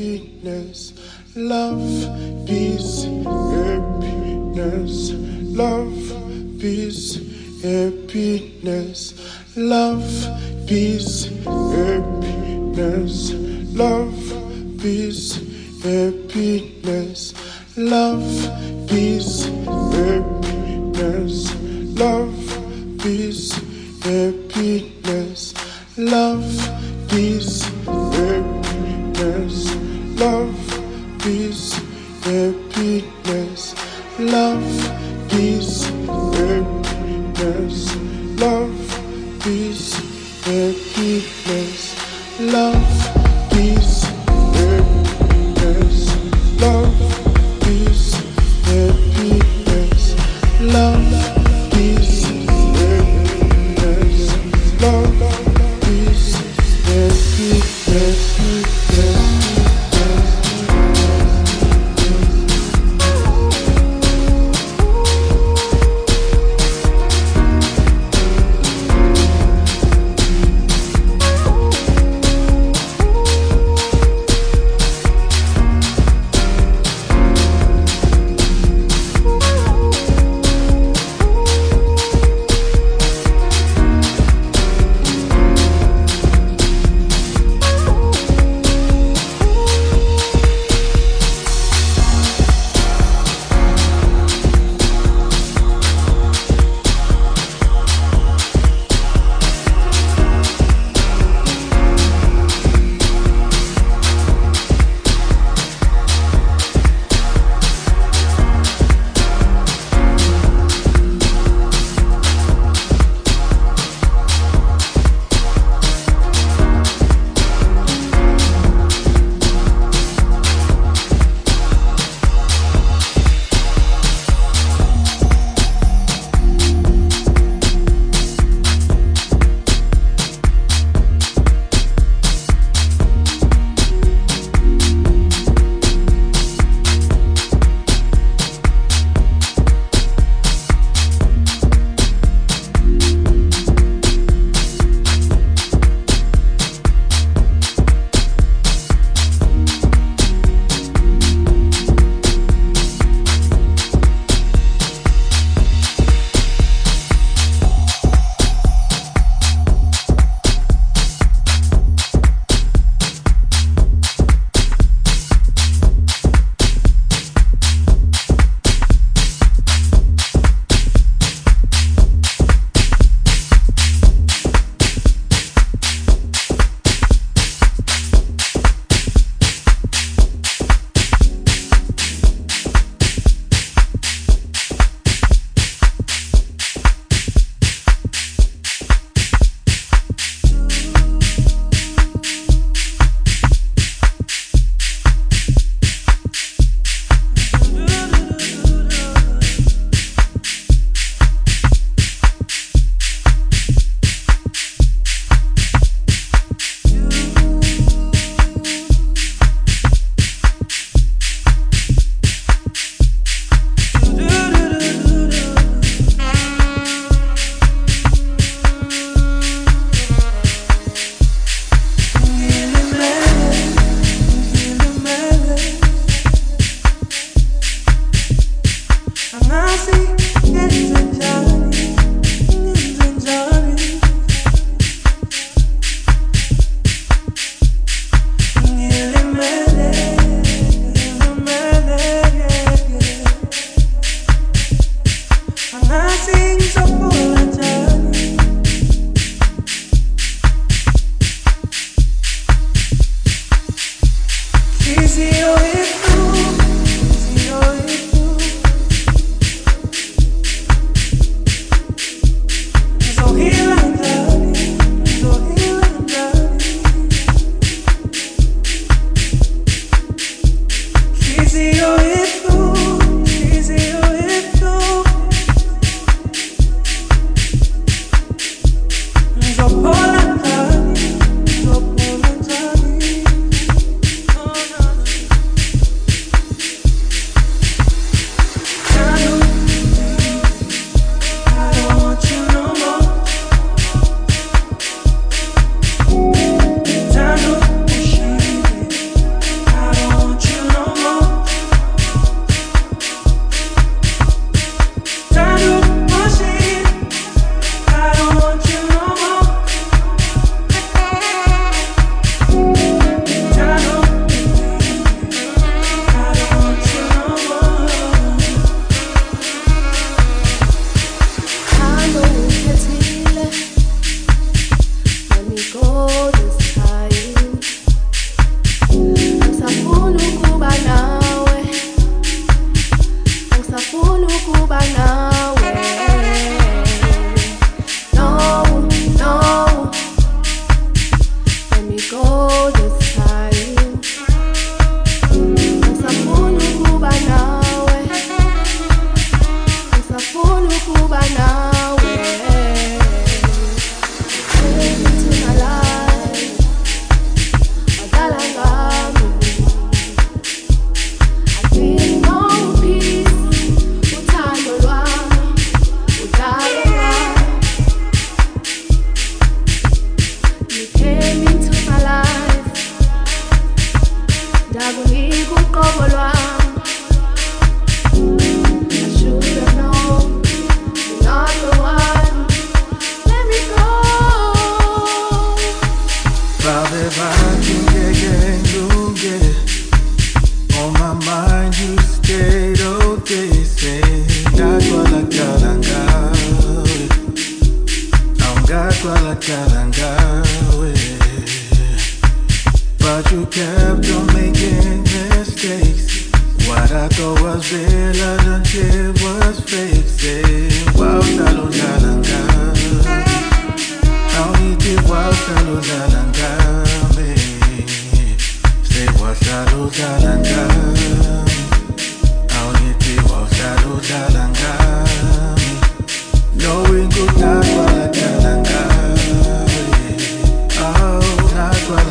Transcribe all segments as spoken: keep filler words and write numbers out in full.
happiness. Love, peace, happiness. Love, peace, happiness. Love, peace, happiness. Love, peace, happiness. Love, peace, happiness. Love, peace, happiness. Love, peace, happiness. Love, peace, happiness. Love, peace, happiness. Love, peace, happiness. Love, peace, happiness. Love, peace, happiness. Love. But you kept on making mistakes. What I thought was real until it was fake. Say, wow, saludalanga. How he did wow, saludalanga me. Say, wow, saludalanga. How he did wow, saludalanga me. Knowing good not what I oh, not what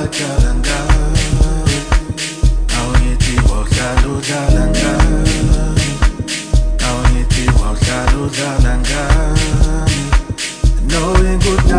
I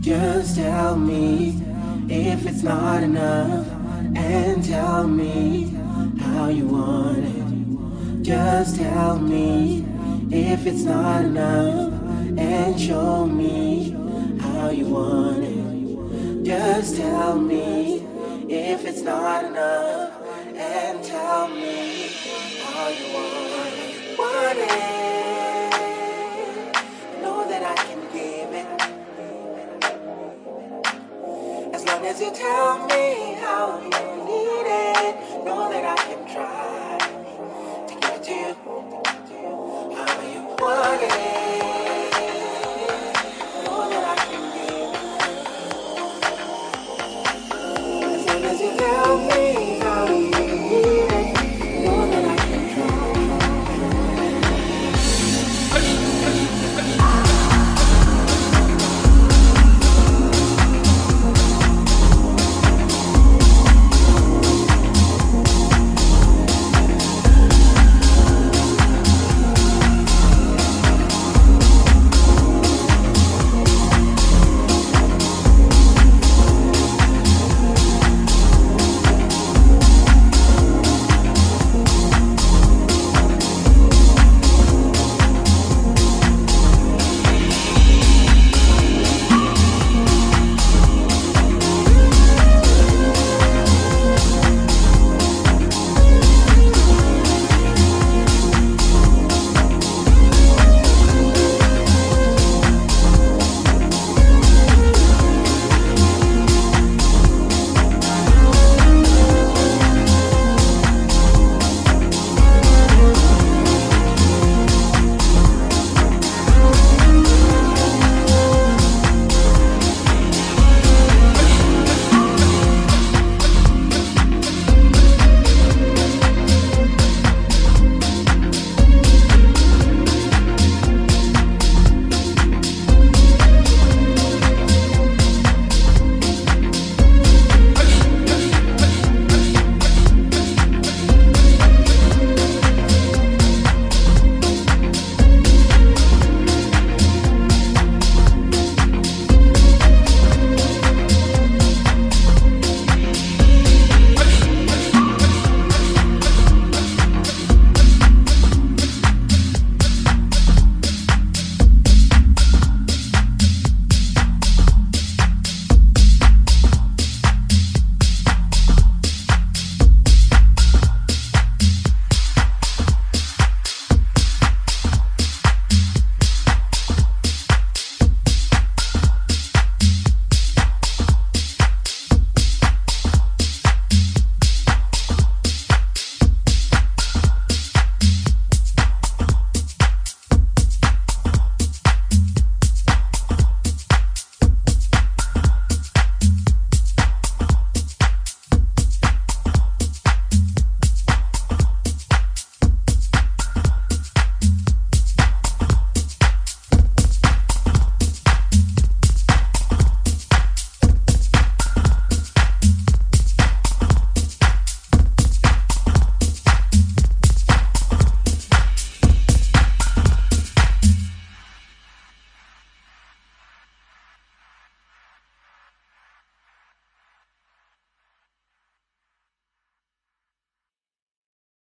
Just tell me if it's not enough, and tell me how you want it. Just tell me if it's not enough, and show me how you want it. Just tell me if it's not enough, and tell me how you want it. Want it. Know that I can give it. As long as you tell me how you need it, know that I can try.